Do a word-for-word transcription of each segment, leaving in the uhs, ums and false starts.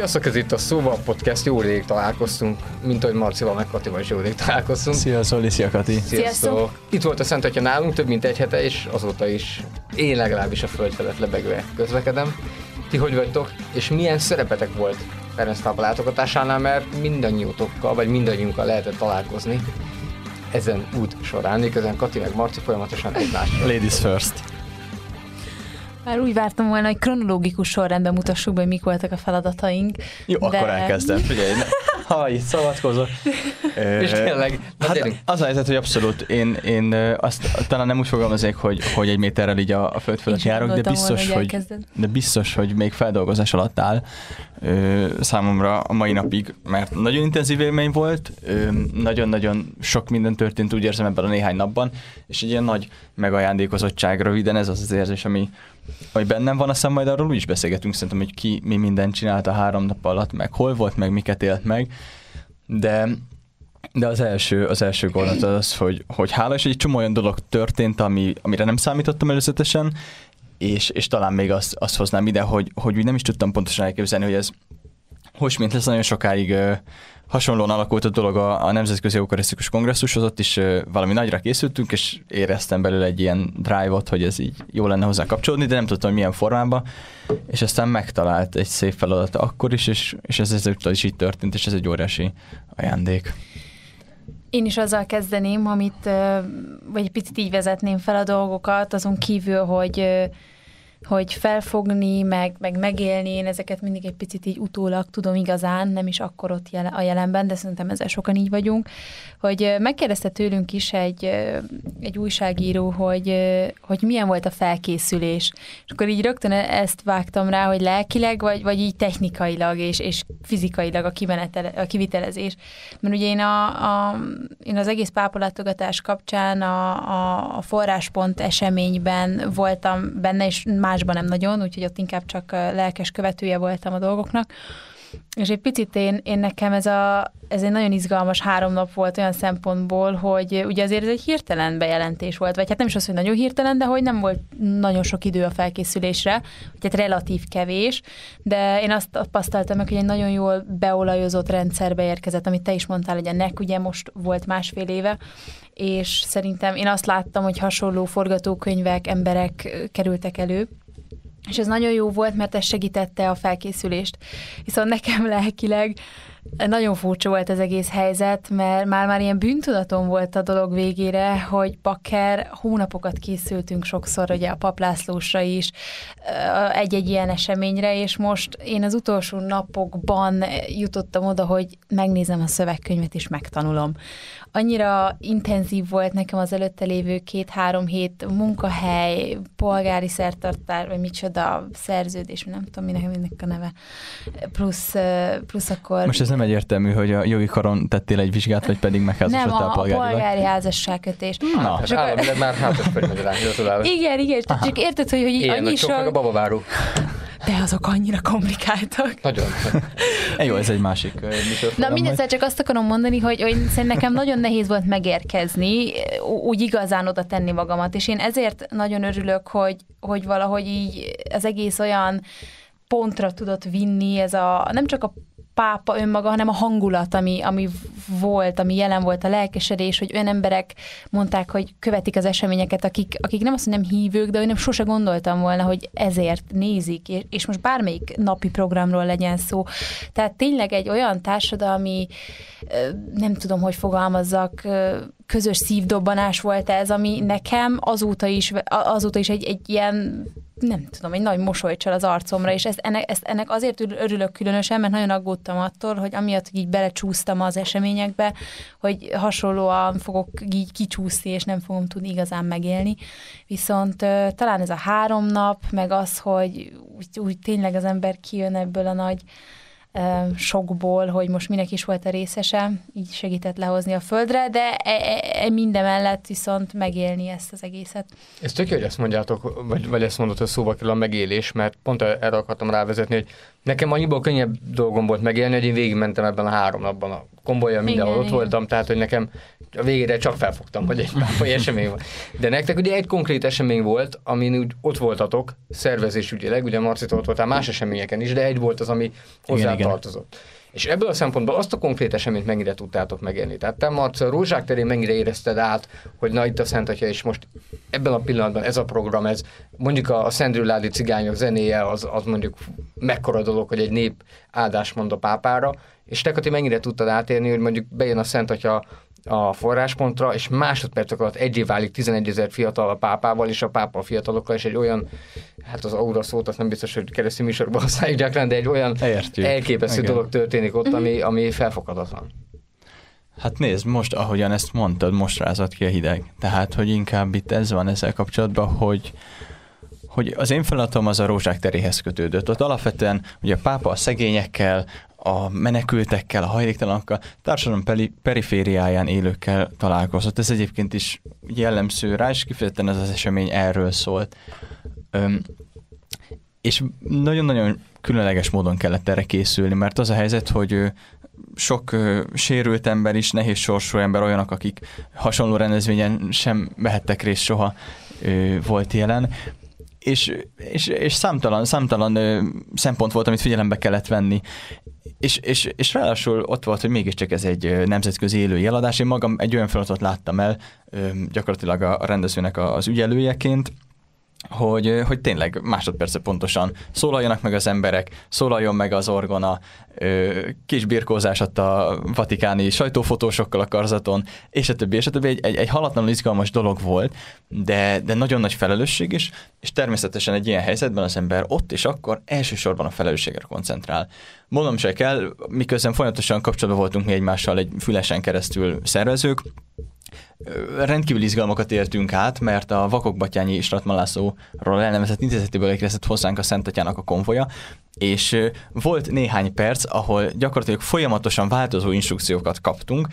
Sziasztok, ez itt a Szóval Podcast, jó rég találkoztunk, mint ahogy Marcival meg Katival is jó rég találkoztunk. Sziasztok, szia Kati! Sziasztok! Itt volt a Szent Atya nálunk több mint egy hete, és azóta is én legalábbis a föld felett lebegve közlekedem. Ti hogy vagytok, és milyen szerepetek volt Ferenc pápa látogatásánál, mert mindannyiótokkal, vagy mindannyiunkkal lehetett találkozni ezen út során, miközben Kati meg Marci folyamatosan egymással. Ladies first! Már úgy vártam volna, hogy kronológikus sorrendben mutassuk be, hogy mik voltak a feladataink. Jó, de... akkor elkezdem, figyelj, ha itt szavatkozok. És tényleg. Hát az a helyzet, hogy abszolút, én, én azt talán nem úgy fogalmaznék, hogy, hogy egy méterrel így a, a föld fölött járok, de biztos, volna, hogy, hogy de biztos, hogy még feldolgozás alatt áll ö, számomra a mai napig, mert nagyon intenzív élmény volt, ö, nagyon-nagyon sok minden történt, úgy érzem ebben a néhány napban, és egy ilyen nagy megajándékozottság röviden, ez az az érzés, ami Hogy bennem van, aztán majd arról úgy is beszélgetünk, szerintem, hogy ki mi mindent csinált a három nap alatt, meg hol volt, meg miket élt meg, de, de az első, az első gondolat az az, hogy, hogy hála, és egy csomó olyan dolog történt, ami, amire nem számítottam előzetesen, és, és talán még azt, azt hoznám ide, hogy, hogy úgy nem is tudtam pontosan elképzelni, hogy ez hosmint lesz, nagyon sokáig ö, hasonlóan alakult a dolog a, a Nemzetközi Eucharisztikus Kongresszushoz, ott is ö, valami nagyra készültünk, és éreztem belőle egy ilyen drive-ot, hogy ez így jó lenne hozzá kapcsolódni, de nem tudtam, hogy milyen formában, és aztán megtalált egy szép feladat akkor is, és, és ez ezúttal is így történt, és ez egy óriási ajándék. Én is azzal kezdeném, amit, vagy egy picit így vezetném fel a dolgokat, azon kívül, hogy hogy felfogni, meg, meg megélni, én ezeket mindig egy picit így utólag tudom igazán, nem is akkor ott jelen, a jelenben, de szerintem ezzel sokan így vagyunk, hogy megkérdezte tőlünk is egy, egy újságíró, hogy, hogy milyen volt a felkészülés. És akkor így rögtön ezt vágtam rá, hogy lelkileg, vagy, vagy így technikailag, és, és fizikailag a, kimenetele, a kivitelezés. Mert ugye én, a, a, én az egész pápalátogatás kapcsán a, a, a ForrásPont eseményben voltam benne, és már másban nem nagyon, úgyhogy ott inkább csak lelkes követője voltam a dolgoknak. És egy picit én, én nekem ez, a, ez egy nagyon izgalmas három nap volt olyan szempontból, hogy ugye azért ez egy hirtelen bejelentés volt, vagy hát nem is az, hogy nagyon hirtelen, de hogy nem volt nagyon sok idő a felkészülésre, hogy hát relatív kevés, de én azt tapasztaltam meg, hogy egy nagyon jól beolajozott rendszerbe érkezett, amit te is mondtál, hogy a nek ugye most volt másfél éve, és szerintem én azt láttam, hogy hasonló forgatókönyvek, emberek kerültek elő, és ez nagyon jó volt, mert ez segítette a felkészülést. Viszont nekem lelkileg nagyon furcsa volt az egész helyzet, mert már-már ilyen bűntudatom volt a dolog végére, hogy bakker, hónapokat készültünk sokszor, ugye a paplászlósra is, egy-egy ilyen eseményre, és most én az utolsó napokban jutottam oda, hogy megnézem a szövegkönyvet és megtanulom. Annyira intenzív volt nekem az előtte lévő két-három hét munkahely, polgári szertartás, vagy micsoda, szerződés, nem tudom, minek, minek a neve, plusz, plusz akkor... Most ez nem egyértelmű, hogy a jogi karon tettél egy vizsgát, vagy pedig megházasodtál a polgárilag? Nem, a polgári házasságkötés. Na, és akkor... államileg már házasságkötés. Igen, igen, csak érted, hogy így annyi sok... Ilyen a babaváró. De azok annyira komplikáltak. Nagyon. Jó, ez egy másik. Na mindegyszer csak azt akarom mondani, hogy, hogy szerintem nekem nagyon nehéz volt megérkezni, úgy igazán oda tenni magamat, és én ezért nagyon örülök, hogy, hogy valahogy így az egész olyan pontra tudott vinni ez a, nem csak a pápa önmaga, hanem a hangulat, ami, ami volt, ami jelen volt, a lelkesedés, hogy olyan emberek mondták, hogy követik az eseményeket, akik, akik nem azt mondom, nem hívők, de hogy nem sose gondoltam volna, hogy ezért nézik, és, és most bármelyik napi programról legyen szó. Tehát tényleg egy olyan társadalmi, nem tudom, hogy fogalmazzak, közös szívdobbanás volt ez, ami nekem azóta is, azóta is egy, egy ilyen, nem tudom, egy nagy mosolycsal az arcomra, és ezt ennek, ezt ennek azért örülök különösen, mert nagyon aggódtam attól, hogy amiatt, hogy így belecsúsztam az eseményekbe, hogy hasonlóan fogok így kicsúszni, és nem fogom tudni igazán megélni. Viszont talán ez a három nap, meg az, hogy úgy, úgy tényleg az ember kijön ebből a nagy sokból, hogy most minek is volt a részese, így segített lehozni a földre, de mindemellett viszont megélni ezt az egészet. Ez tök jó, hogy ezt mondjátok, vagy, vagy ezt mondod, hogy szóba kerül a megélés, mert pont erre akartam rávezetni, hogy nekem annyiból könnyebb dolgom volt megélni, hogy én végigmentem ebben a három napban a kombolya, mindenhol ott igen. voltam, tehát hogy nekem a végére csak felfogtam, hogy egy pápai esemény volt. De nektek ugye egy konkrét esemény volt, amin úgy ott voltatok szervezésügyileg, ugye Marcitól ott voltál más eseményeken is, de egy volt az, ami hozzá tartozott. És ebből a szempontból azt a konkrét eseményt mennyire tudtátok megélni? Tehát te, Marci, a Rózsák terén mennyire érezted át, hogy na itt a Szent Atya, és most ebben a pillanatban ez a program, ez mondjuk a, a Szendrőládi cigányok zenéje, az, az mondjuk mekkora dolog, hogy egy nép áldást mond a pápára, és te, Kati, mennyire tudtad átérni, hogy mondjuk bejön a Szent Atya a Forráspontra, és másodpercek alatt egyé válik tizenegyezer fiatal a pápával, és a pápa a fiatalokkal, és egy olyan, hát az aura szót, azt nem biztos, hogy keresztül műsorban használjuk gyakran, de egy olyan Értjük. elképesztő Igen. dolog történik ott, ami, ami felfoghatatlan. Hát nézd, most ahogyan ezt mondtad, most rázott ki a hideg. Tehát, hogy inkább itt ez van ezzel kapcsolatban, hogy hogy az én feladatom az a Rózsák teréhez kötődött. Ott alapvetően ugye a pápa a szegényekkel, a menekültekkel, a hajléktalanokkal, társadalom perifériáján élőkkel találkozott. Ez egyébként is jellemző rá, és kifejezetten ez az esemény erről szólt. Öm, és nagyon-nagyon különleges módon kellett erre készülni, mert az a helyzet, hogy sok ö, sérült ember is, nehéz sorsú ember, olyanok, akik hasonló rendezvényen sem vehettek részt, soha ö, volt jelen, És, és, és számtalan, számtalan ö, szempont volt, amit figyelembe kellett venni. És, és, és ráadásul ott volt, hogy mégiscsak ez egy ö, nemzetközi élő eladás. Én magam egy olyan feladatot láttam el, ö, gyakorlatilag a, a rendezvénynek az ügyelőjeként, hogy, ö, hogy tényleg másodperce pontosan szólaljanak meg az emberek, szólaljon meg az orgona, ö, kis birkózásat a vatikáni sajtófotósokkal a karzaton, és a többi, és a többi. Egy, egy, egy halatlanul izgalmas dolog volt, de, de nagyon nagy felelősség is, és természetesen egy ilyen helyzetben az ember ott és akkor elsősorban a felelősségre koncentrál. Mondom se kell, miközben folyamatosan kapcsolatban voltunk mi egymással egy fülesen keresztül szervezők, rendkívül izgalmakat éltünk át, mert a Vakok Batyányi és Ratmalászóról elnevezett intézetéből érkezett hozzánk a Szent Atyának a konvoja, és volt néhány perc, ahol gyakorlatilag folyamatosan változó instrukciókat kaptunk.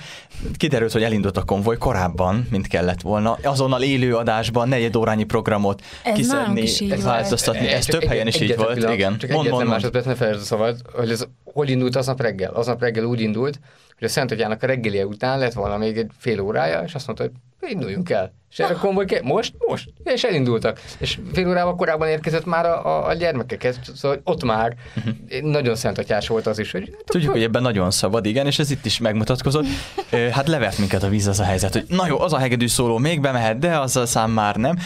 Kiderült, hogy elindult a konvoj korábban, mint kellett volna. Azonnal élő adásban negyed órányi programot ez kiszedni, változtatni. Ez több helyen is így volt. Igen. Csak egyetlen másodperc, ne felejtsd a szavad, hogy ez hol indult aznap reggel? Aznap reggel úgy indult, hogy a Szent Atyának a reggelie után lett volna még egy fél órája, és azt mondta, hogy induljunk el. És erre konvoj kell, most, most, és elindultak. És fél órával korábban érkezett már a, a gyermekekhez, szóval ott már uh-huh. nagyon szentatyás volt az is. Hogy... Tudjuk, hogy ebben nagyon szabad, igen, és ez itt is megmutatkozott. Hát levert minket a víz az a helyzet, hogy na jó, az a hegedű szóló még bemehet, de az a szám már nem.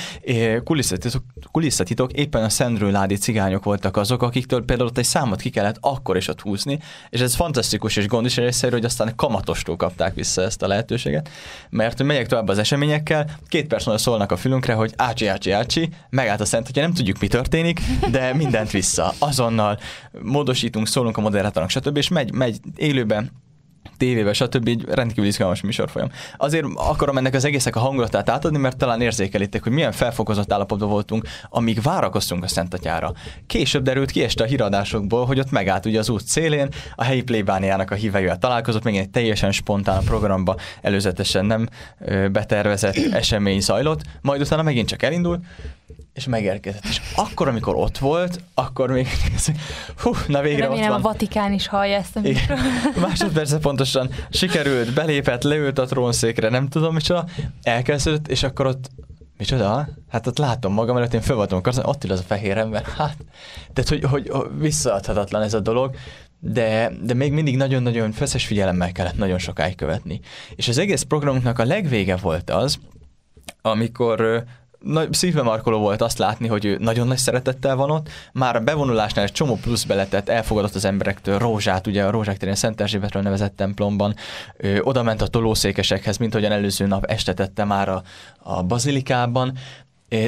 Kulisszatitok, kulisszatitok éppen a Szendrőládi cigányok voltak azok, akiktől például ott egy számot ki kellett akkor is ott húzni, és ez fantasztikus és gond is részéről, hogy aztán kamatostól kapták vissza ezt a lehetőséget, mert megyek tovább az eseményekkel, két percnél szólnak a fülünkre, hogy ácsi, ácsi, ácsi, megállt a Szent, hogyha nem tudjuk, mi történik, de mindent vissza. Azonnal módosítunk, szólunk a moderátornak, stb. És megy, megy élőben, tévében, stb. Így rendkívül izgalmas műsorfolyam. Azért akarom ennek az egésznek a hangulatát átadni, mert talán érzékelítek, hogy milyen felfokozott állapotban voltunk, amíg várakoztunk a Szent Atyára. Később derült ki este a híradásokból, hogy ott megállt ugye az út szélén, a helyi plébániának a híveivel találkozott, még egy teljesen spontán a programba előzetesen nem betervezett esemény zajlott, majd utána megint csak elindult, és megérkezett. És akkor, amikor ott volt, akkor még hú, na végre remélem, ott van. A Vatikán is hallja ezt a mikro. Másodperce pontosan sikerült, belépett, leült a trónszékre, nem tudom micsoda, elkezdődött, és akkor ott micsoda? Hát ott látom magam előtt, én fölvadom a karzán, ott ül az a fehér ember. Hát, tehát, hogy, hogy, hogy visszaadhatatlan ez a dolog, de, de még mindig nagyon-nagyon feszes figyelemmel kellett nagyon sokáig követni. És az egész programunknak a legvége volt az, amikor nagy, szívbemarkoló volt azt látni, hogy ő nagyon nagy szeretettel van ott, már a bevonulásnál egy csomó plusz beletett, elfogadott az emberektől rózsát, ugye a Rózsák terén Szent Erzsébetről nevezett templomban, ő oda ment a tolószékesekhez, mint ahogyan előző nap este tette már a, a bazilikában,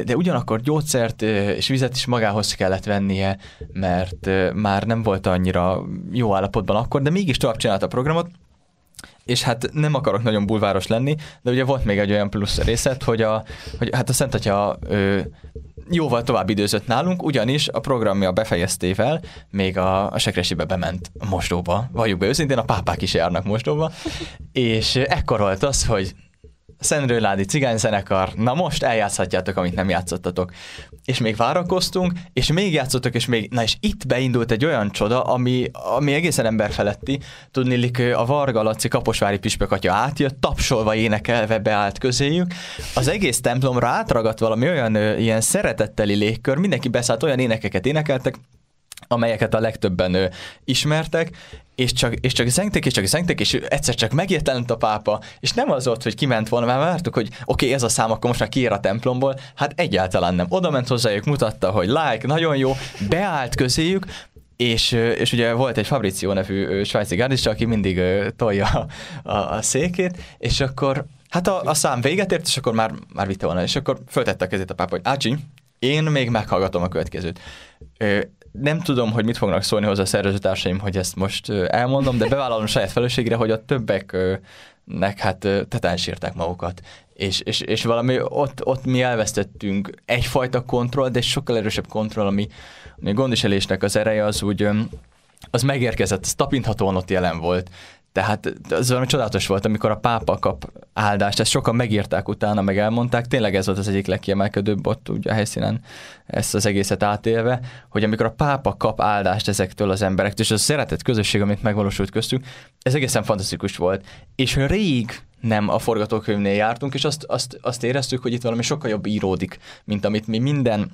de ugyanakkor gyógyszert és vizet is magához kellett vennie, mert már nem volt annyira jó állapotban akkor, de mégis tovább csinálta a programot. És hát nem akarok nagyon bulváros lenni, de ugye volt még egy olyan plusz részlet, hogy a, hogy hát a Szent Atya ő, jóval tovább időzött nálunk, ugyanis a programja befejeztével még a, a sekresibe bement a mosdóba. Valljuk be őszintén, a pápák is járnak mosdóba, és ekkor volt az, hogy Szendrőládi cigányzenekar, na most eljátszhatjátok, amit nem játszottatok. És még várakoztunk, és még játszottak, és még, na és itt beindult egy olyan csoda, ami, ami egészen emberfeletti. Tudniillik, a Varga Laci kaposvári püspök atya átjött, tapsolva énekelve beállt közéjük. Az egész templomra átragadt valami olyan ilyen szeretetteli légkör, mindenki beszállt, olyan énekeket énekeltek, amelyeket a legtöbben ő, ismertek, és csak, és csak zengték, és csak zengték, és egyszer csak megjelent a pápa, és nem az volt, hogy kiment volna, mert vártuk, hogy oké, okay, ez a szám, akkor most már kiér a templomból, hát egyáltalán nem. Oda ment hozzájuk, mutatta, hogy like, nagyon jó, beállt közéjük, és, és ugye volt egy Fabrizio nevű svájci gárdista, aki mindig tolja a, a, a székét, és akkor hát a, a szám véget ért, és akkor már, már vitte volna, és akkor föltette a kezét a pápa, hogy ácsi, én még meghallgatom a következőt. Nem tudom, hogy mit fognak szólni hozzá a szervezőtársaim, hogy ezt most elmondom, de bevállalom saját felelősségre, hogy a többeknek hát tetán sírták magukat. És, és, és valami ott, ott mi elvesztettünk egyfajta kontroll, de egy sokkal erősebb kontroll, ami, ami a gondviselésnek az ereje, az úgy az megérkezett, az tapinthatóan ott jelen volt. Tehát az valami csodálatos volt, amikor a pápa kap áldást, ezt sokan megírták utána, meg elmondták, tényleg ez volt az egyik legkiemelkedőbb ott ugye a helyszínen ezt az egészet átélve, hogy amikor a pápa kap áldást ezektől az emberektől, és az a szeretett közösség, amit megvalósult köztünk, ez egészen fantasztikus volt. És rég nem a forgatókönyvnél jártunk, és azt, azt, azt éreztük, hogy itt valami sokkal jobb íródik, mint amit mi minden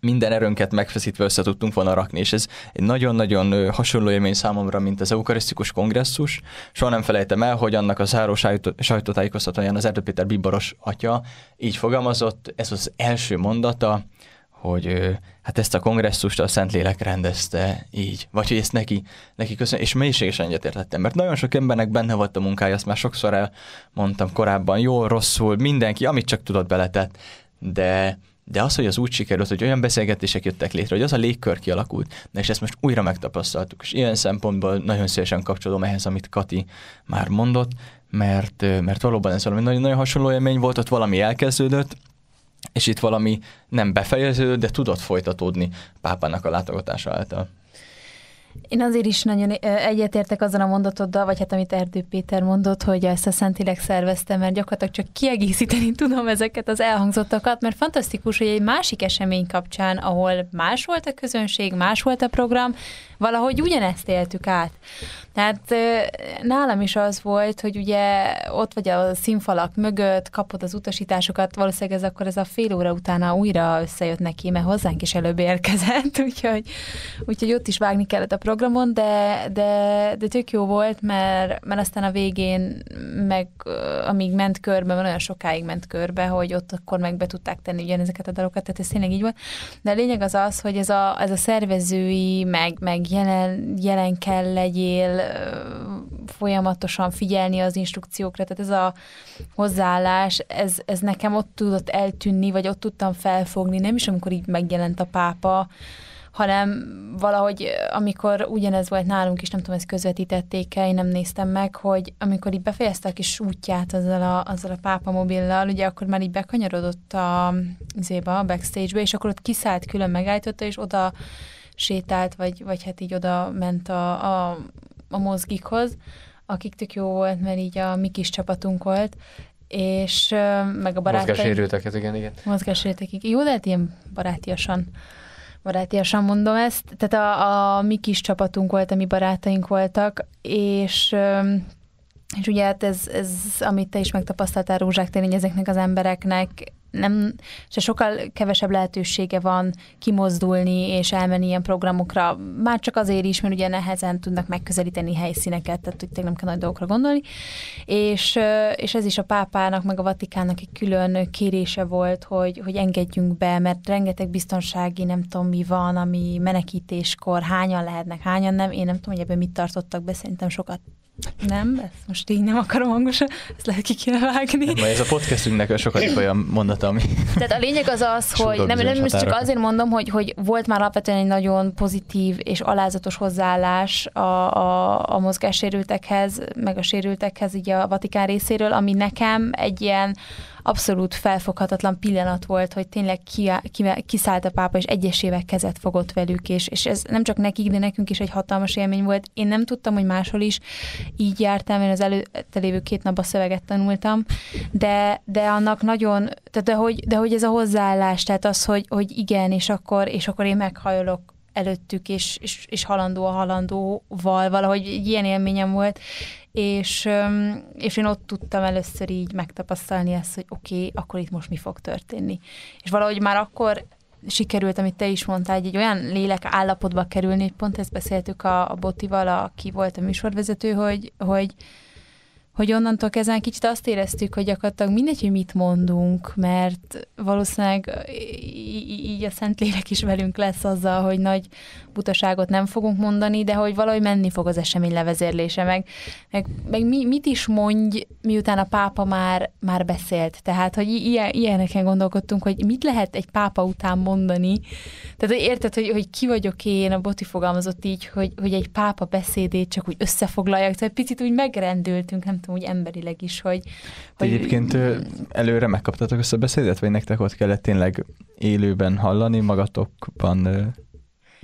minden erőnket megfeszítve össze tudtunk volna rakni, és ez egy nagyon-nagyon hasonló élmény számomra, mint az Eucharisztikus Kongresszus. Soha nem felejtem el, hogy annak a záró sajtótájékoztatóján az Erdő Péter bíboros atya így fogalmazott, ez az első mondata, hogy hát ezt a kongresszust a Szentlélek rendezte így, vagy hogy ezt neki, neki köszönöm, és mélységesen egyetértettem, mert nagyon sok embernek benne volt a munkája, azt már sokszor elmondtam korábban, jól, rosszul, mindenki, amit csak tudott beletett, de De az, hogy az úgy sikerült, hogy olyan beszélgetések jöttek létre, hogy az a légkör kialakult, és ezt most újra megtapasztaltuk. És ilyen szempontból nagyon szívesen kapcsolom ehhez, amit Kati már mondott, mert, mert valóban ez valami nagyon-nagyon hasonló élmény volt, ott valami elkezdődött, és itt valami nem befejeződött, de tudott folytatódni pápának a látogatása által. Én azért is nagyon egyetértek azon a mondatoddal, vagy hát amit Erdő Péter mondott, hogy ezt a Szentlélek szervezte, mert gyakorlatilag csak kiegészíteni tudom ezeket az elhangzottakat, mert fantasztikus, hogy egy másik esemény kapcsán, ahol más volt a közönség, más volt a program, valahogy ugyanezt éltük át. Tehát nálam is az volt, hogy ugye ott vagy a színfalak mögött, kapod az utasításokat, valószínűleg ez akkor ez a fél óra utána újra összejött neki, mert hozzánk is előbb érkezett, úgyhogy, úgyhogy ott is vágni kellett a programon, de, de, de tök jó volt, mert, mert aztán a végén meg amíg ment körbe, mert olyan sokáig ment körbe, hogy ott akkor meg be tudták tenni ugyanezeket a dalokat, tehát ez tényleg így volt. De a lényeg az az, hogy ez a, ez a szervezői, meg, meg jelen, jelen kell legyél, folyamatosan figyelni az instrukciókra, tehát ez a hozzáállás, ez, ez nekem ott tudott eltűnni, vagy ott tudtam felfogni, nem is amikor így megjelent a pápa, hanem valahogy, amikor ugyanez volt nálunk is, nem tudom, ezt közvetítették-e, én nem néztem meg, hogy amikor így befejezte a kis útját azzal a, azzal a pápamobillal, ugye akkor már így bekanyarodott a, zéba, a backstage-be, és akkor ott kiszállt, külön megállította, és oda sétált, vagy, vagy hát így oda ment a, a, a mozgikhoz, akik tök jó volt, mert így a mi kis csapatunk volt, és meg a barátaik. Mozgássérülteket, igen, igen. Mozgássérültekig. Jó, lehet ilyen barátiasan. Barátiasan mondom ezt, tehát a, a mi kis csapatunk volt, a mi barátaink voltak, és, és ugye hát ez, ez, amit te is megtapasztaltál, Rózsák térény, ezeknek az embereknek nem, se sokkal kevesebb lehetősége van kimozdulni és elmenni ilyen programokra, már csak azért is, mert ugye nehezen tudnak megközelíteni helyszíneket, tehát úgy nem kell nagy dolgokra gondolni, és, és ez is a pápának, meg a Vatikánnak egy külön kérése volt, hogy, hogy engedjünk be, mert rengeteg biztonsági, nem tudom mi van, ami menekítéskor, hányan lehetnek, hányan nem, én nem tudom, hogy ebben mit tartottak be, szerintem sokat nem, ezt most így nem akarom hangosan, ezt lehet ki kéne vágni. Majd ez a podcastünknek a sokadik olyan mondata, ami... Tehát a lényeg az az, hogy nem, nem most csak azért mondom, hogy, hogy volt már alapvetően egy nagyon pozitív és alázatos hozzáállás a, a, a mozgássérültekhez, meg a sérültekhez így a Vatikán részéről, ami nekem egy ilyen abszolút felfoghatatlan pillanat volt, hogy tényleg ki, ki, kiszállt a pápa, és egyesével kezet fogott velük, és, és ez nem csak nekik, de nekünk is egy hatalmas élmény volt. Én nem tudtam, hogy máshol is így jártam, én az előtte lévő két napban szöveget tanultam, de, de annak nagyon, tehát de hogy, de hogy ez a hozzáállás, tehát az, hogy, hogy igen, és akkor, és akkor én meghajolok előttük, és, és, és halandó a halandóval, valahogy ilyen élményem volt, és, és én ott tudtam először így megtapasztalni ezt, hogy oké, okay, akkor itt most mi fog történni. És valahogy már akkor sikerült, amit te is mondtál, egy olyan lélek állapotba kerülni, hogy pont ezt beszéltük a, a Botival, aki volt a műsorvezető, hogy, hogy, hogy onnantól kezdve kicsit azt éreztük, hogy gyakorlatilag mindegy, hogy mit mondunk, mert valószínűleg így a Szentlélek is velünk lesz azzal, hogy nagy butaságot nem fogunk mondani, de hogy valahogy menni fog az esemény levezérlése, meg, meg, meg mi, mit is mondj, miután a pápa már, már beszélt. Tehát, hogy ilyen, ilyeneken gondolkodtunk, hogy mit lehet egy pápa után mondani. Tehát, hogy érted, hogy, hogy ki vagyok én, a Boti fogalmazott így, hogy, hogy egy pápa beszédét csak úgy összefoglaljak. Tehát picit úgy megrendültünk, nem tudom, úgy emberileg is, hogy... hogy... Egyébként előre megkaptatok ezt a beszédet, vagy nektek ott kellett tényleg élőben hallani, magatokban...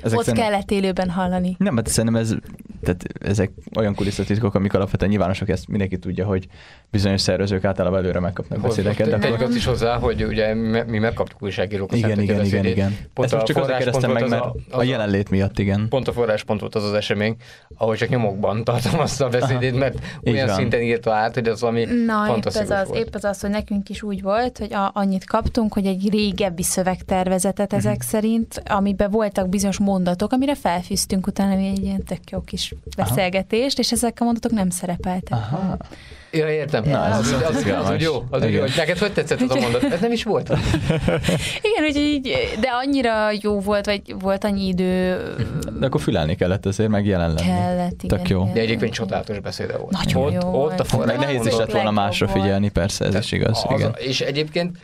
Ezek ott szerint... kellett élőben hallani. Nem, hát szerintem ez, tehát ezek olyan kulisszatitkok, amik alapvetően nyilvánosak, ezt mindenki tudja, hogy bizonyos szervezők általában előre megkapnak beszédeket. De tegyük azt is hozzá, hogy ugye mi megkaptuk újságírók a igen, igen, igen, igen. Pont ezt a forráspontot meg, mert a, a jelenlét miatt, igen. Pont a forráspont volt az az esemény, ahol csak nyomokban tartalmazta a beszédét, mert aha, olyan szinten írta át, hogy az valami fantasztikus volt. Na, épp az az, hogy nekünk is úgy volt, hogy a, annyit kaptunk, hogy egy régebbi szövegtervezetet ezek mm-hmm. szerint, amiben voltak bizonyos mondatok, amire felfűztünk utána egy ilyen tök jó kis beszélgetést, aha, és ezek a mondatok nem szerepeltek. Aha. Ja, értem. Ja, Na, ez az, az, az, az, az úgy jó, az úgy jó. Neked hogy tetszett az a mondat? Ez nem is volt. Igen, úgyhogy így, de annyira jó volt, vagy volt annyi idő. De akkor fülelni kellett azért, meg jelen lenni. Kellett, igen. Tök jó. Igen, de egyébként csodálatos beszéde volt. Nagyon ott, jó. Ott a forrás. Meg nehéz is lett volna másra figyelni, persze, ez is igaz. És egyébként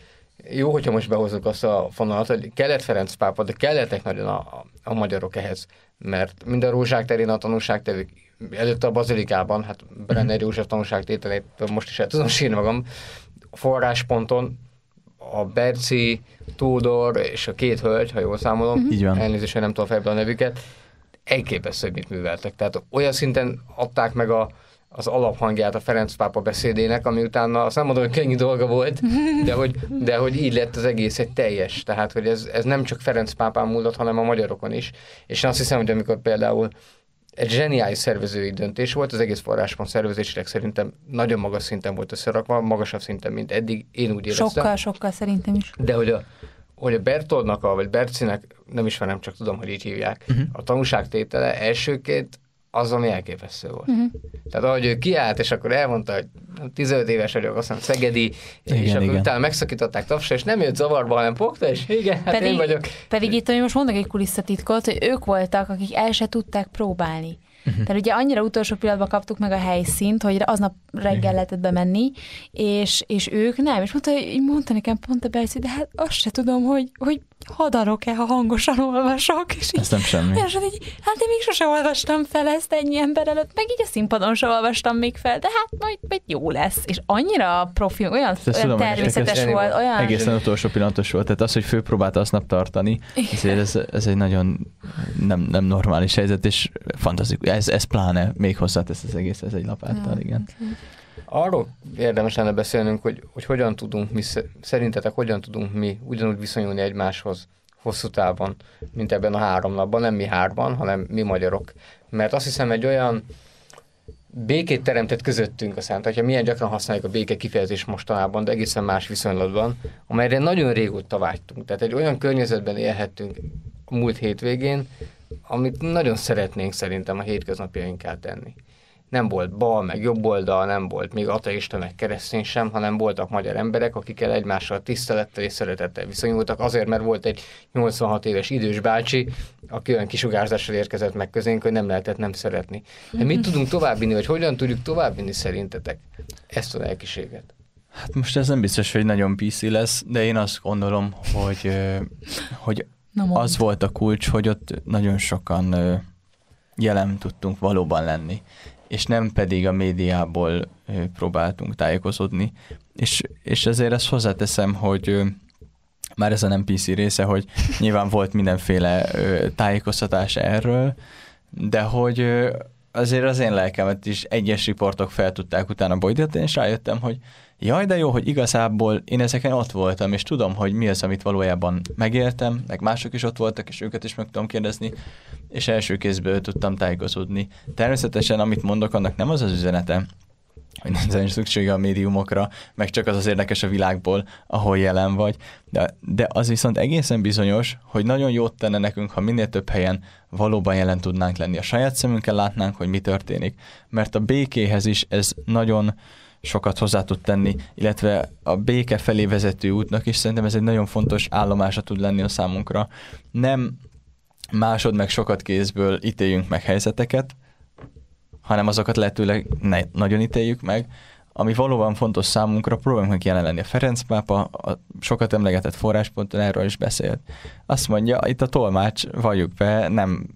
jó, hogyha most behozzuk azt a fonalat, hogy kellett Ferenc pápa, de kellettek nagyon a, a, a magyarok ehhez, mert mind a Rózsák terén a tanúságtevők, előtte a bazilikában, hát Brenner József tanúságtételét most is el tudom sírni magam, a forrásponton a Berci, Tudor és a két hölgy, ha jól számolom, elnézést, nem tudom fejbe a nevüket, elképesztő, hogy mit műveltek. Tehát olyan szinten adták meg a az alaphangját a Ferenc pápa beszédének, ami utána, azt nem mondom, hogy könnyű dolga volt, de hogy, de hogy így lett az egész egy teljes. Tehát, hogy ez, ez nem csak Ferenc pápán múlott, hanem a magyarokon is. És én azt hiszem, hogy amikor például egy zseniális szervezői döntés volt, az egész forráspont szervezésileg szerintem nagyon magas szinten volt összerakva, magasabb szinten, mint eddig, én úgy éreztem. Sokkal, sokkal szerintem is. De hogy a, hogy a Bertoldnak, a, vagy Bercinek, nem is nem csak tudom, hogy így hívják, uh-huh. a tanúságtétele elsőként az, ami elképesztő volt. Uh-huh. Tehát ahogy ő kiállt, és akkor elmondta, hogy tizenöt éves vagyok, aztán szegedi, igen, és akkor igen. utána megszakították tapsra, és nem jött zavarba, hanem fogta, és igen, hát pedig, én vagyok. Pedig itt, hogy most mondok egy kulisszatitkot, hogy ők voltak, akik el se tudták próbálni. Uh-huh. Tehát ugye annyira utolsó pillanatban kaptuk meg a helyszínt, hogy aznap reggel igen. lehetett bemenni, és, és ők nem. És mondta, hogy mondta nekem pont a Berci, de hát azt se tudom, hogy, hogy hadarok-e, ha hangosan olvasok. És ez nem semmi. És így, hát én még sose olvastam fel ezt ennyi ember előtt, meg így a színpadon se olvastam még fel, de hát majd, majd jó lesz. És annyira profi, olyan, olyan természetes volt. Olyan... Egészen utolsó pillanatos volt. Tehát az, hogy fölpróbálta aznap tartani, ezért ez, ez egy nagyon nem, nem normális helyzet, és fantasztikus. Ez, ez pláne még hozzátesz az egész, ez egy lapáttal, igen. Arról érdemes lenne beszélnünk, hogy, hogy hogyan tudunk mi, szerintetek hogyan tudunk mi ugyanúgy viszonyulni egymáshoz hosszú távon, mint ebben a három napban, nem mi hárban, hanem mi magyarok. Mert azt hiszem, egy olyan békét teremtett közöttünk a Szent, hogyha milyen gyakran használjuk a béke kifejezést mostanában, de egészen más viszonylatban, amelyre nagyon régóta vágytunk. Tehát egy olyan környezetben élhettünk a múlt hétvégén, amit nagyon szeretnénk szerintem a hétköznapjainkkal tenni. Nem volt bal, meg jobb oldal, nem volt még ateista, meg keresztény sem, hanem voltak magyar emberek, akikkel egymással tisztelettel és szeretettel viszonyultak, azért, mert volt egy nyolcvanhat éves idős bácsi, aki olyan kisugárzással érkezett meg közénk, hogy nem lehetett nem szeretni. De mit tudunk továbbvinni, vagy hogyan tudjuk továbbvinni szerintetek ezt a lelkiséget? Hát most ez nem biztos, hogy nagyon pé cé lesz, de én azt gondolom, hogy, hogy az volt a kulcs, hogy ott nagyon sokan jelen tudtunk valóban lenni, és nem pedig a médiából próbáltunk tájékozódni. És, és ezért ezt hozzáteszem, hogy már ez a pé cé része, hogy nyilván volt mindenféle tájékoztatás erről, de hogy azért az én lelkemet is egyes riportok fel tudták utána bojtani, és rájöttem, hogy jaj, de jó, hogy igazából én ezeken ott voltam, és tudom, hogy mi az, amit valójában megéltem, meg mások is ott voltak, és őket is meg tudom kérdezni, és első kézből tudtam tájékozódni. Természetesen, amit mondok, annak nem az az üzenete, hogy nem szüksége a médiumokra, meg csak az az érdekes a világból, ahol jelen vagy. De, de az viszont egészen bizonyos, hogy nagyon jót tenne nekünk, ha minél több helyen valóban jelen tudnánk lenni. A saját szemünkkel látnánk, hogy mi történik. Mert a békéhez is ez nagyon sokat hozzá tud tenni, illetve a béke felé vezető útnak is szerintem ez egy nagyon fontos állomása tud lenni a számunkra. Nem másod meg sokat kézből ítéljünk meg helyzeteket, hanem azokat lehetőleg ne, nagyon ítéljük meg, ami valóban fontos számunkra, próbáljunk meg jelen lenni. A Ferenc pápa a sokat emlegetett forrásponton erről is beszélt. Azt mondja, itt a tolmács, valljuk be, nem,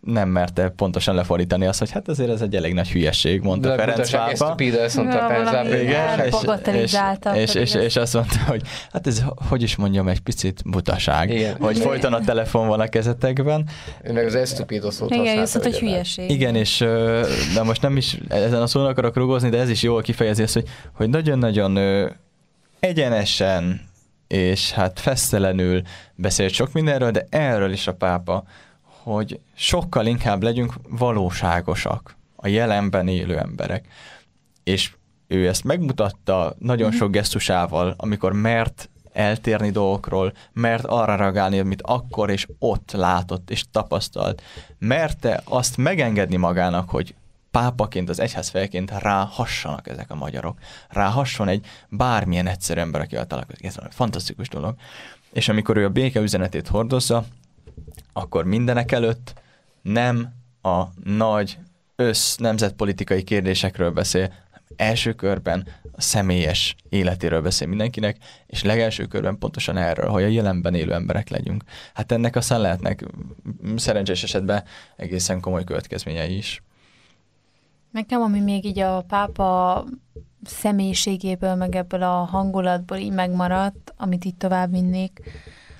nem merte pontosan lefordítani azt, hogy hát azért ez egy elég nagy hülyeség, mondta de Ferenc pápa. Ez stupide, azt mondta Ferenc és, és, és, és azt mondta, hogy hát ez, hogy is mondjam, egy picit butaság, igen. Hogy igen. Folyton a telefon van a kezetekben. Ő meg az ez stupide szót használta. Igen, viszont egy hülyeség. Igen, és de most nem is ezen a szóra akarok rugózni, de ez is jól kifejezi azt, hogy, hogy nagyon-nagyon egyenesen és hát fesztelenül beszélt sok mindenről, de erről is a pápa, hogy sokkal inkább legyünk valóságosak, a jelenben élő emberek. És ő ezt megmutatta nagyon sok gesztusával, amikor mert eltérni dolgokról, mert arra reagálni, amit akkor és ott látott és tapasztalt. Merte azt megengedni magának, hogy pápaként, az egyházfejeként ráhassanak ezek a magyarok. Ráhasson egy bármilyen egyszerű ember, aki találkozik. Ez valami fantasztikus dolog. És amikor ő a béke üzenetét hordozza, akkor mindenek előtt nem a nagy össz nemzetpolitikai kérdésekről beszél, első körben a személyes életéről beszél mindenkinek, és legelső körben pontosan erről, hogy a jelenben élő emberek legyünk. Hát ennek aztán lehetnek szerencsés esetben egészen komoly következményei is. Nekem, ami még így a pápa személyiségéből, meg ebből a hangulatból így megmaradt, amit így tovább vinnék,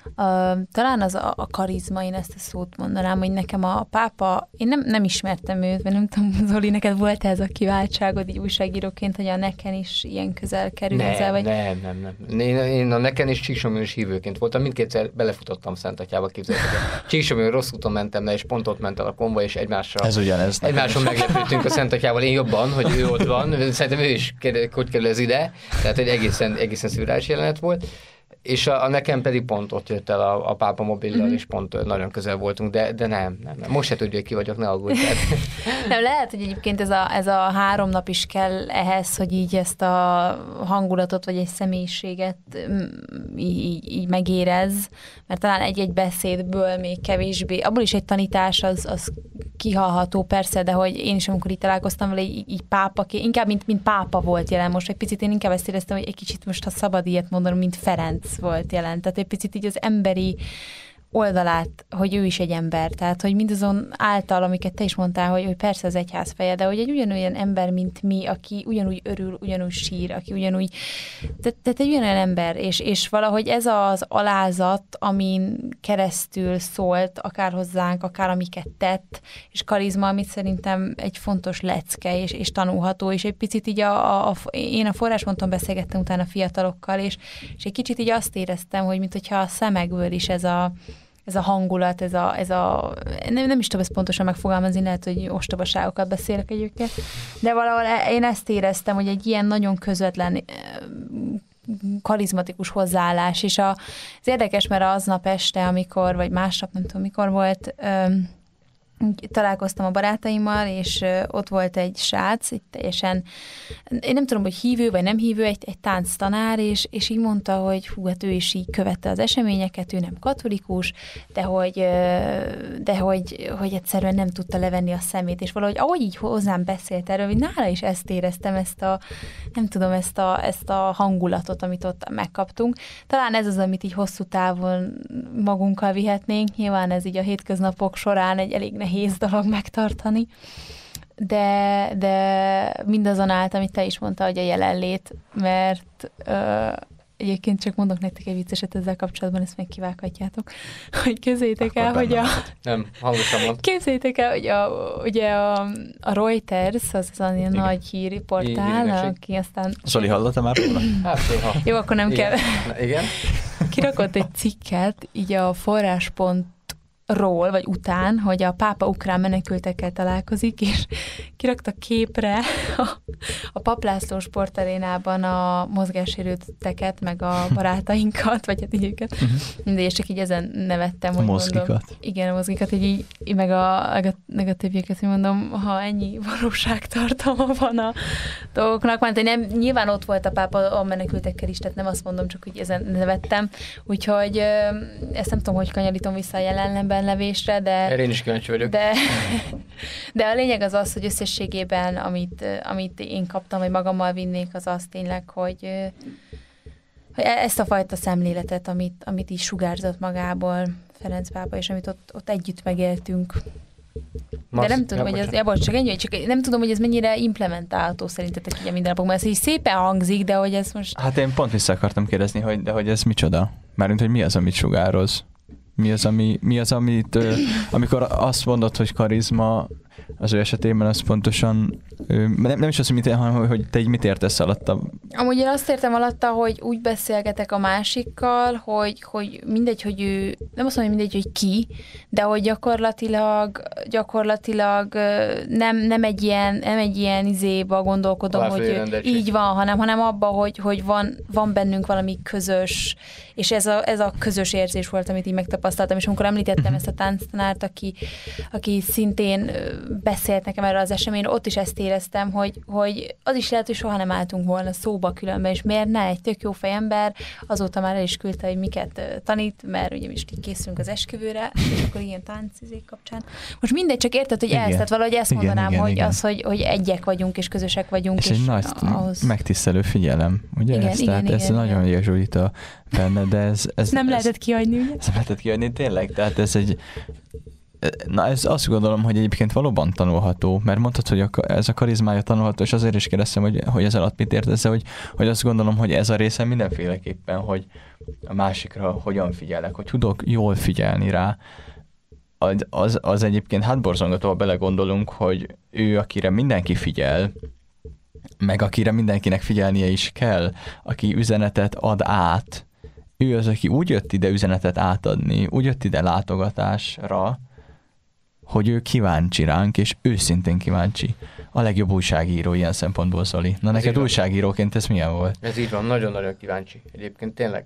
Uh, talán az a, a karizma, én ezt a szót mondanám, hogy nekem a, a pápa, én nem, nem ismertem őt, mert nem tudom, Zoli, neked volt ez a kiváltságod így újságíróként, hogy a Neken is ilyen közel kerül nem, ezzel? Vagy... Nem, nem, nem. Én, én a Neken is Csíksomlyón is hívőként voltam, mindkétszer belefutottam Szentatyába, képzeljétek el. Csíksomlyón rossz úton mentem le, és pont ott ment el a konvoj, és egymással, ez ugyanez, egymáson meglepődtünk a Szentatyával, én jobban, hogy ő ott van, szerintem ő is kérde, hogy kerül ez ide, tehát egy egészen, egészen szürreális jelenet volt. És a, a nekem pedig pont ott jött el a, a pápa mobillal, mm-hmm. és pont nagyon közel voltunk, de, de nem, nem, nem. Most se tudjuk, ki vagyok, ne aggódj. Nem, lehet, hogy egyébként ez a, ez a három nap is kell ehhez, hogy így ezt a hangulatot, vagy egy személyiséget így, így megérezz, mert talán egy-egy beszédből még kevésbé, abból is egy tanítás az, az kihalható persze, de hogy én is, amikor itt találkoztam vele, így, így pápa, inkább mint, mint pápa volt jelen most, egy picit én inkább ezt éreztem, hogy egy kicsit most, ha szabad ilyet mondanom, mint Ferenc volt jelen. Tehát egy picit így az emberi oldalát, hogy ő is egy ember. Tehát, hogy mindazon által, amiket te is mondtál, hogy, hogy persze az egyház feje, de hogy egy ugyanolyan ember, mint mi, aki ugyanúgy örül, ugyanúgy sír, aki ugyanúgy... Tehát, tehát egy ugyanolyan ember, és, és valahogy ez az alázat, amin keresztül szólt, akár hozzánk, akár amiket tett, és karizma, amit szerintem egy fontos lecke, és, és tanulható, és egy picit így a... a, a én a forrásponton beszélgettem utána fiatalokkal, és, és egy kicsit így azt éreztem, hogy mintha a szemekből is ez a... ez a hangulat, ez a, ez a nem, nem is tudom ezt pontosan megfogalmazni, lehet, hogy ostobaságokat beszélek egyébként, de valahol én ezt éreztem, hogy egy ilyen nagyon közvetlen karizmatikus hozzáállás, és a, ez érdekes, mert aznap este, amikor, vagy másnap, nem tudom mikor volt, találkoztam a barátaimmal, és ott volt egy srác, egy teljesen, én nem tudom, hogy hívő vagy nem hívő, egy, egy tánctanár, és, és így mondta, hogy hú, hát ő is így követte az eseményeket, ő nem katolikus, de hogy, de hogy, hogy egyszerűen nem tudta levenni a szemét, és valahogy ahogy így hozzám beszélt erről, hogy nála is ezt éreztem, ezt a, nem tudom, ezt a, ezt a hangulatot, amit ott megkaptunk. Talán ez az, amit így hosszú távon magunkkal vihetnénk, nyilván ez így a hétköznapok során egy elég nehéz dolog megtartani, de, de mindazonáltal, amit te is mondtál, hogy a jelenlét, mert ö, egyébként csak mondok nektek egy vicceset ezzel kapcsolatban, ezt meg kivághatjátok, hogy képzeljétek el, hogy a... Nem, hallottam. Képzeljétek el, hogy a, ugye a, a Reuters, az az ilyen igen. nagy hírportál, aki aztán... Zoli, hallotta már róla? Hát, jó, akkor nem igen. kell. Na, igen. Kirakott egy cikket, így a forráspont ról, vagy után, hogy a pápa ukrán menekültekkel találkozik, és kirakta képre a, a paplászló sportarénában a mozgássérülteket, meg a barátainkat, vagy hát így őket. Mindegy, és csak így ezen nevettem, hogy mozgikat. Mondom. Igen, a mozgikat, így, így meg, a, meg a többieket, hogy mondom, ha ennyi valóságtartalma van a dolgoknak, mert nem, nyilván ott volt a pápa a menekültekkel is, tehát nem azt mondom, csak úgy ezen nevettem. Úgyhogy ezt nem tudom, hogy kanyarítom vissza a jelenlembe, levésre, de... Én is kíváncsi vagyok. De, de a lényeg az az, hogy összességében, amit, amit én kaptam, hogy magammal vinnék, az az tényleg, hogy, hogy ezt a fajta szemléletet, amit, amit így sugárzott magából Ferenc pápa, és amit ott, ott együtt megéltünk. Marci, de nem tudom, ja, hogy ez, ja, bocs, csak ennyi, csak nem tudom, hogy ez mennyire implementálható szerintetek ugye minden napokban. Ez így szépen hangzik, de hogy ez most... Hát én pont vissza akartam kérdezni, hogy, de hogy ez micsoda? Mármint, hogy mi az, amit sugároz? Mi az, ami, mi az, amit, amikor azt mondod, hogy karizma, az ő esetében az pontosan, nem, nem is azt, hogy, mit, hanem, hogy te így mit értesz alatta? Amúgy én azt értem alatta, hogy úgy beszélgetek a másikkal, hogy, hogy mindegy, hogy ő, nem azt mondom, hogy mindegy, hogy ki, de hogy gyakorlatilag, gyakorlatilag nem, nem egy ilyen, nem egy ilyen izéba gondolkodom, Láfél hogy így van, hanem, hanem abba, hogy, hogy van, van bennünk valami közös, és ez a, ez a közös érzés volt, amit így megtapasztaltam, és amikor említettem ezt a tánctanárt, aki, aki szintén beszélt nekem erről az eseményről, ott is ezt éreztem, hogy, hogy az is lehet, hogy soha nem álltunk volna szóba különben, és miért ne, egy tök jó fejember, azóta már el is küldte, hogy miket tanít, mert ugye is készülünk az esküvőre, és akkor ilyen táncizék kapcsán. Most mindegy, csak érted, hogy igen. Ezt, valahogy ezt igen, mondanám, igen, hogy igen. Az, hogy, hogy egyek vagyunk, és közösek vagyunk. És, és egy nagy ahhoz... megtisztelő figyelem, ugye? Igen, ezt, igen, tehát igen, ez igen, nagyon jezsuit a benne, de ez... ez nem ez, lehetett kihagyni, ugye? Ezt lehetett kihagyni, tényleg, tehát ez egy... Na, ez azt gondolom, hogy egyébként valóban tanulható, mert mondtad, hogy a, ez a karizmája tanulható, és azért is kérdeztem, hogy, hogy ez alatt mit értesz, hogy, hogy azt gondolom, hogy ez a része mindenféleképpen, hogy a másikra hogyan figyelek, hogy tudok jól figyelni rá. Az, az egyébként hátborzongató, ha belegondolunk, hogy ő, akire mindenki figyel, meg akire mindenkinek figyelnie is kell, aki üzenetet ad át, ő az, aki úgy jött ide üzenetet átadni, úgy jött ide látogatásra, hogy ő kíváncsi ránk, és őszintén kíváncsi. A legjobb újságíró ilyen szempontból, Zoli. Na ez neked újságíróként ez milyen volt? Ez így van, nagyon-nagyon kíváncsi. Egyébként tényleg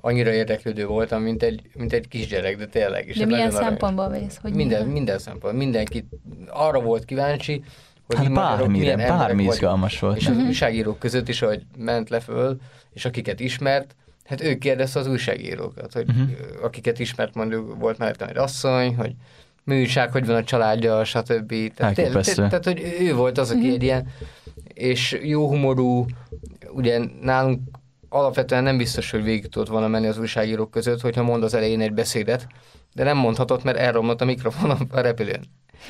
annyira érdeklődő voltam, mint egy, mint egy kisgyerek, de tényleg. És de milyen szempontból vész? Hogy minden, minden, minden szempont. Mindenki arra volt kíváncsi, hogy hát bármire, bármi izgalmas volt. És az újságírók között is, ahogy ment le föl, és akiket ismert, hát ő kérdezte az újságírókat, hogy uh-huh. akiket ismert, mondjuk volt mellettem egy asszony, hogy műság, hogy van a családja, stb. Tehát, te, te, tehát, hogy ő volt az, aki mm-hmm. egy ilyen, és jó humorú, ugye nálunk alapvetően nem biztos, hogy végig tudott volna menni az újságírók között, hogyha mond az elején egy beszédet, de nem mondhatott, mert elromlott a mikrofon a repülőn.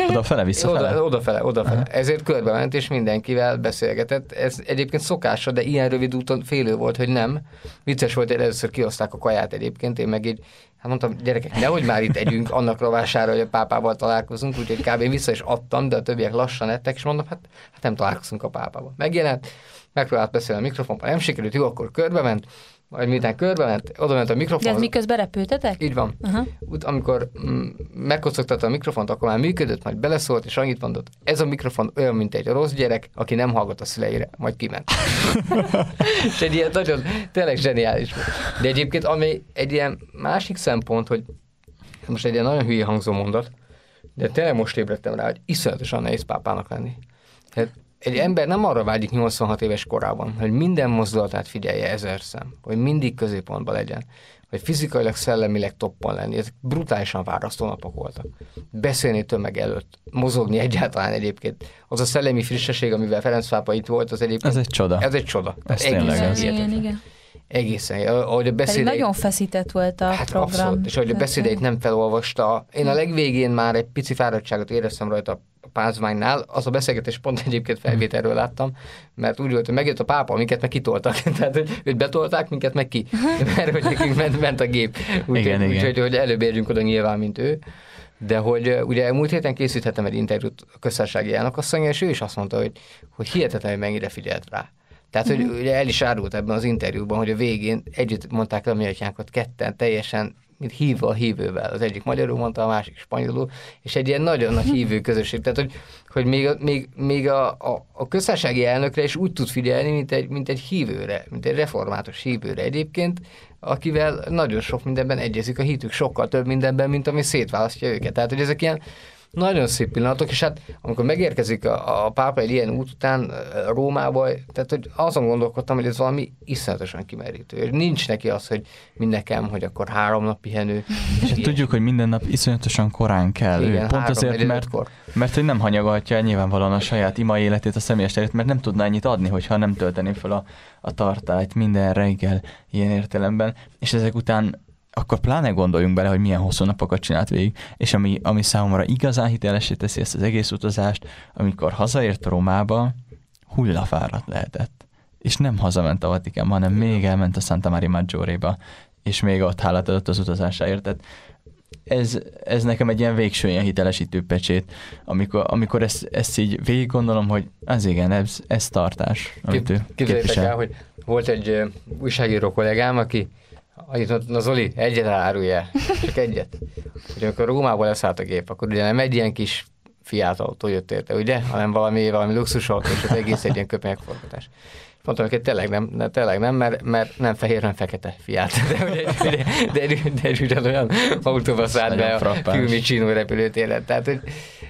Odafele, visszafele? Oda, odafele, odafele. Uh-huh. Ezért körbe ment, és mindenkivel beszélgetett. Ez egyébként szokása, de ilyen rövid úton félő volt, hogy nem. Vicces volt, hogy először kioszták a kaját egyébként, én meg így, hát mondtam, gyerekek, nehogy már itt együnk annak rovására, hogy a pápával találkozunk, úgyhogy kb. Vissza is adtam, de a többiek lassan ettek, és mondom, hát, hát nem találkozunk a pápával. Megjelent, megpróbált beszélni a mikrofonban, nem sikerült, jó, akkor körbe ment, majd miután körbe ment, oda ment a mikrofon. De ez miközben repültetek? Így van. Uh-huh. Úgy, amikor m- megkocogtatta a mikrofont, akkor már működött, majd beleszólt, és annyit mondott, ez a mikrofon olyan, mint egy rossz gyerek, aki nem hallgat a szüleire, majd kiment. És egy ilyen nagyon, tényleg zseniális volt. De egyébként, ami egy ilyen másik szempont, hogy most egy ilyen nagyon hülye hangzó mondat, de tényleg most ébredtem rá, hogy iszonyatosan nehéz pápának lenni. Hát, egy ember nem arra vágyik nyolcvanhat éves korában, hogy minden mozdulatát figyelje ezer szem, hogy mindig középpontban legyen, hogy fizikailag, szellemileg toppon lenni. Ezek brutálisan fárasztó napok voltak. Beszélni tömeg előtt, mozogni egyáltalán egyébként. Az a szellemi frissesség, amivel Ferenc pápa itt volt, az egyébként... Ez egy csoda. Ez egy csoda. Ez egészen hihetetlen. Egészen. Ahogy a beszédeit... Nagyon feszített volt a hát program. Abszolút. És ahogy a beszédeit nem felolvasta. Én a legvégén már egy pici fáradtságot éreztem rajta a Pázmánynál. Az a beszélgetés pont egyébként felvételről láttam, mert úgy volt, hogy megjött a pápa, minket meg kitoltak. Tehát, hogy őt betolták, minket meg ki. Mert hogy nekünk ment, ment a gép. Úgyhogy úgy, hogy, hogy előbb érjünk oda nyilván, mint ő. De hogy ugye múlt héten készíthettem egy interjút a köztársasági elnökasszonyjal, és ő is azt mondta, hogy, hogy hihetetlen, hogy mennyire figyelt rá. Tehát, hogy ugye el is árult ebben az interjúban, hogy a végén együtt mondták le a mi atyánkat ketten, teljesen mint hív a hívővel. Az egyik magyarul mondta, a másik spanyolul, és egy ilyen nagyon nagy hívő közösség. Tehát, hogy, hogy még, a, még, még a, a, a köztársasági elnökre is úgy tud figyelni, mint egy, mint egy hívőre, mint egy református hívőre egyébként, akivel nagyon sok mindenben egyezik a hitük, sokkal több mindenben, mint ami szétválasztja őket. Tehát, hogy ezek ilyen nagyon szép pillanatok, és hát amikor megérkezik a, a pápa egy ilyen út után Rómába, tehát hogy azon gondolkodtam, hogy ez valami iszonyatosan kimerítő. És nincs neki az, hogy mint nekem, hogy akkor három nap pihenő. És és tudjuk, hogy minden nap iszonyatosan korán kell. Igen, ő. Pont három, azért, mert, mert hogy nem hanyagolja nyilvánvalóan a saját ima életét, a személyes terét, mert nem tudná ennyit adni, hogyha nem tölteni fel a, a tartályt minden reggel ilyen értelemben. És ezek után akkor pláne gondoljunk bele, hogy milyen hosszú napokat csinált végig, és ami, ami számomra igazán hitelessé teszi ezt az egész utazást, amikor hazaért Rómába, hullafáradt lehetett. És nem hazament a Vatikánba, hanem még elment a Santa Maria Maggiore-ba, és még ott hálát adott az utazásáért. Tehát ez, ez nekem egy ilyen végső, ilyen hitelesítő pecsét, amikor, amikor ezt, ezt így végig gondolom, hogy az igen, ez, ez tartás, amit Kép, ő képvisel. Képzeljétek el, hogy volt egy uh, újságíró kollégám, aki na Zoli, egyet elárulja, csak egyet. Hogy amikor Rómából leszállt a gép, akkor ugye nem egy ilyen kis Fiat autó jött érte, ugye? Hanem valami, valami luxus autó, és az egész egy ilyen köpenyegforgatás. Mondtam, hogy tényleg nem, tényleg nem mert, mert nem fehér, nem fekete Fiat. De egy ugyanolyan autóba szállt be a Fiumicino repülőtéren. Tehát, hogy,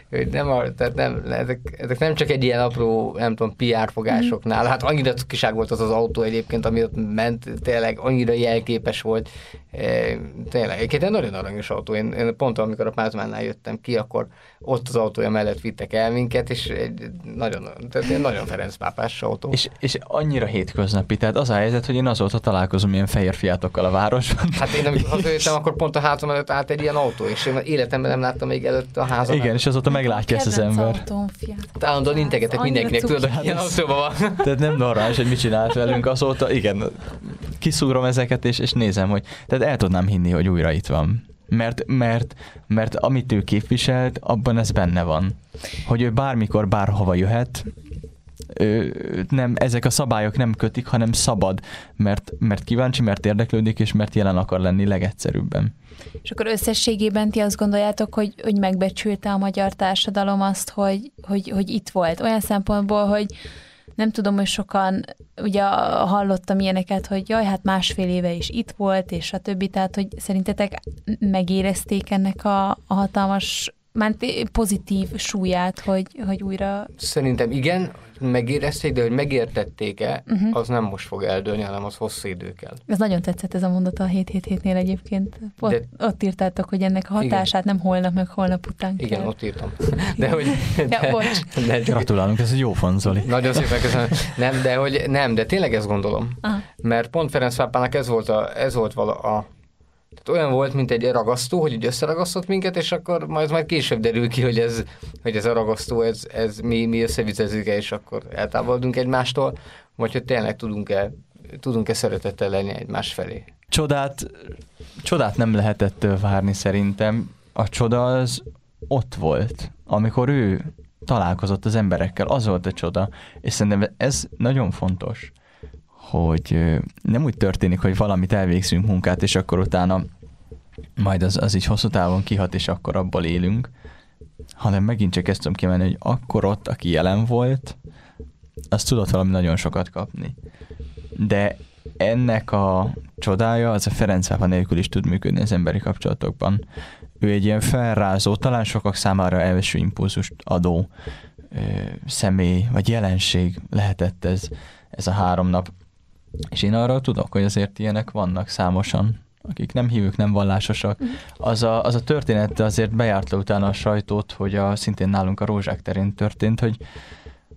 hogy nem, tehát nem, ezek, ezek nem csak egy ilyen apró, nem tudom, pé er fogásoknál. Hát annyira kiság volt az az autó egyébként, ami ott ment, tényleg annyira jelképes volt. Tényleg, egyébként nagyon aranyos autó. Én, én pont amikor a Pázmánynál jöttem ki, akkor ott az autója mellett vittek el minket, és egy nagyon, tehát nagyon Ferenc pápás autó. És, és annyira hétköznapi, tehát az a helyzet, hogy én azóta találkozom ilyen fehér fiatokkal a városban. Hát én amikor hazajöttem, akkor pont a házam előtt állt egy ilyen autó, és én életemben nem láttam még előtt a házam. Igen, előtt. És azóta meglátja ezt az ember. Autón, hát állandóan integetek mindenkinek, tudod, hogy ilyen autóban van. Tehát nem normális, hogy mit csinált velünk azóta. Igen, kiszúrom ezeket, és, és nézem, hogy tehát el tudnám hinni, hogy újra itt van. Mert, mert, mert amit ő képviselt, abban ez benne van. Hogy ő bármikor, bárhova jöhet, nem, ezek a szabályok nem kötik, hanem szabad, mert, mert kíváncsi, mert érdeklődik, és mert jelen akar lenni legegyszerűbben. És akkor összességében ti azt gondoljátok, hogy, hogy megbecsülte a magyar társadalom azt, hogy, hogy, hogy itt volt. Olyan szempontból, hogy nem tudom, hogy sokan, ugye hallottam ilyeneket, hogy jaj, hát másfél éve is itt volt, és a többi, tehát hogy szerintetek megérezték ennek a, a hatalmas, már pozitív súlyát, hogy, hogy újra... Szerintem igen, megérezték, de hogy megértették-e, uh-huh. az nem most fog eldőlni, hanem az hosszú idő kell. Ez nagyon tetszett ez a mondata a hét hét hétnél egyébként. Ott, de... ott írtátok, hogy ennek a hatását igen. nem holnap, meg holnap után kell. Igen, ott írtam. De hogy... De, ja, bocs. De, gratulálunk, ez egy jó font, Zoli. Nagyon szépen köszönöm. Nem, de hogy nem, de tényleg ezt gondolom. Aha. Mert pont Ferenc pápának ez volt, a, ez volt vala a... Tehát olyan volt, mint egy ragasztó, hogy így összeragasztott minket, és akkor majd majd később derül ki, hogy ez, hogy ez a ragasztó, ez, ez mi, mi összevizezzük-e, és akkor eltávolodunk egymástól, vagy hogy tényleg tudunk-e, tudunk-e szeretettel lenni egymás felé. Csodát, csodát nem lehetett várni szerintem. A csoda az ott volt, amikor ő találkozott az emberekkel, az volt a csoda, és szerintem ez nagyon fontos, hogy nem úgy történik, hogy valamit elvégzünk munkát, és akkor utána majd az, az így hosszú távon kihat, és akkor abból élünk, hanem megint csak ezt tudom kiemelni, hogy akkor ott, aki jelen volt, az tudott valami nagyon sokat kapni. De ennek a csodája az a Ferenc pápa nélkül is tud működni az emberi kapcsolatokban. Ő egy ilyen felrázó, talán sokak számára elveső impulzust adó ö, személy, vagy jelenség lehetett ez, ez a három nap. És én arra tudok, hogy azért ilyenek vannak számosan, akik nem hívők, nem vallásosak. Az a, az a történet azért bejárta utána a sajtót, hogy a, szintén nálunk a Rózsák terén történt, hogy,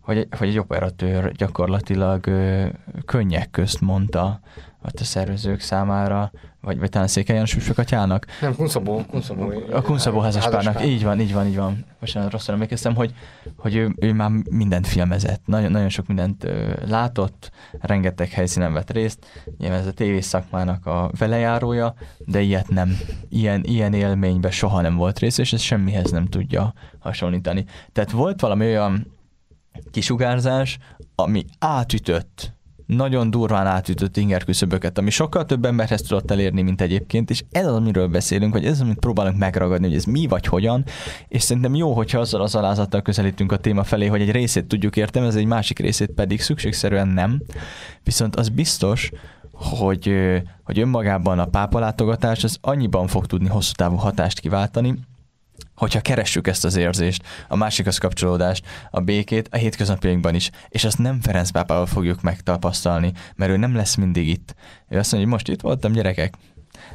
hogy, hogy egy operatőr gyakorlatilag ö, könnyek közt mondta ott a szervezők számára, vagy, vagy talán Székely János Püspök atyának. Nem, Kunszabó. Kunszabó a Kunszabó házaspárnak. Így van, így van, így van. Most nem rosszul emlékeztem, hogy, hogy ő, ő már mindent filmezett. Nagyon, nagyon sok mindent ö, látott, rengeteg helyszínen vett részt. Nyilván ez a tévés szakmának a velejárója, de ilyet nem. Ilyen, ilyen élményben soha nem volt rész, és ez semmihez nem tudja hasonlítani. Tehát volt valami olyan kisugárzás, ami átütött nagyon durván átütött ingerküszöböket, ami sokkal több emberhez tudott elérni, mint egyébként, és ez az, amiről beszélünk, vagy ez az, amit próbálunk megragadni, hogy ez mi vagy hogyan, és szerintem jó, hogyha azzal az alázattal közelítünk a téma felé, hogy egy részét tudjuk értelmezni, egy másik részét pedig szükségszerűen nem, viszont az biztos, hogy, hogy önmagában a pápalátogatás az annyiban fog tudni hosszú távú hatást kiváltani, hogyha keressük ezt az érzést, a másikhoz kapcsolódást, a békét a hétköznapjainkban is, és azt nem Ferenc pápával fogjuk megtapasztalni, mert ő nem lesz mindig itt. Ő azt mondja, hogy most itt voltam, gyerekek.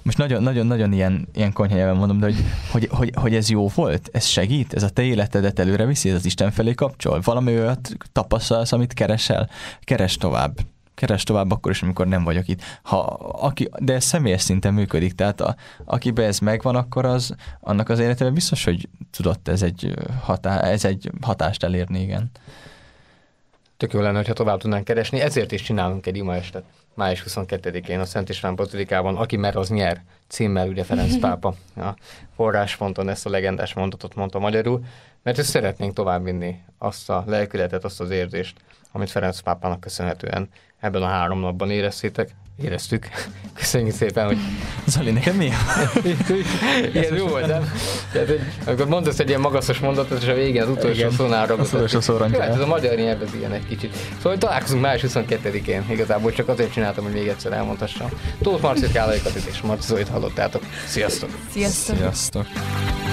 Most nagyon-nagyon-nagyon ilyen, ilyen konyhányában mondom, de hogy, hogy, hogy, hogy ez jó volt, ez segít, ez a te életedet előre viszi, ez az Isten felé kapcsol. Valami olyat tapasztalsz, amit keresel, keres tovább. Keres tovább akkor is, amikor nem vagyok itt. Ha, aki, de ez személyes szinten működik, tehát a, akiben ez megvan, akkor az, annak az életében biztos, hogy tudott ez egy, hatá, ez egy hatást elérni, igen. Tök jó lenne, hogyha tovább tudnánk keresni, ezért is csinálunk egy imaestet. május huszonkettedikén a Szent István bazilikában, aki mer az nyer, címmel ugye Ferenc pápa. A Forrásponton ezt a legendás mondatot mondta magyarul, mert ezt szeretnénk továbbvinni, azt a lelkületet, azt az érzést, amit Ferenc pápának köszönhetően ebben a három napban éreztétek, éreztük. Köszönjük szépen, hogy... Zoli, nekem mi? Ilyen jó volt, nem? Tehát, hogy, amikor mondasz egy ilyen magaszos mondatot, és a végén az utolsó igen, szónál ragadsz. Az utolsó szórankál. Hát ez a magyar nyelv, ez ilyen egy kicsit. Szóval találkozunk május huszonkettedikén, igazából csak azért csináltam, hogy még egyszer elmondhassam. Tóth Marci, Kállay Katit és Martí Zolit hallottátok. Sziasztok! Sziasztok! Sziasztok.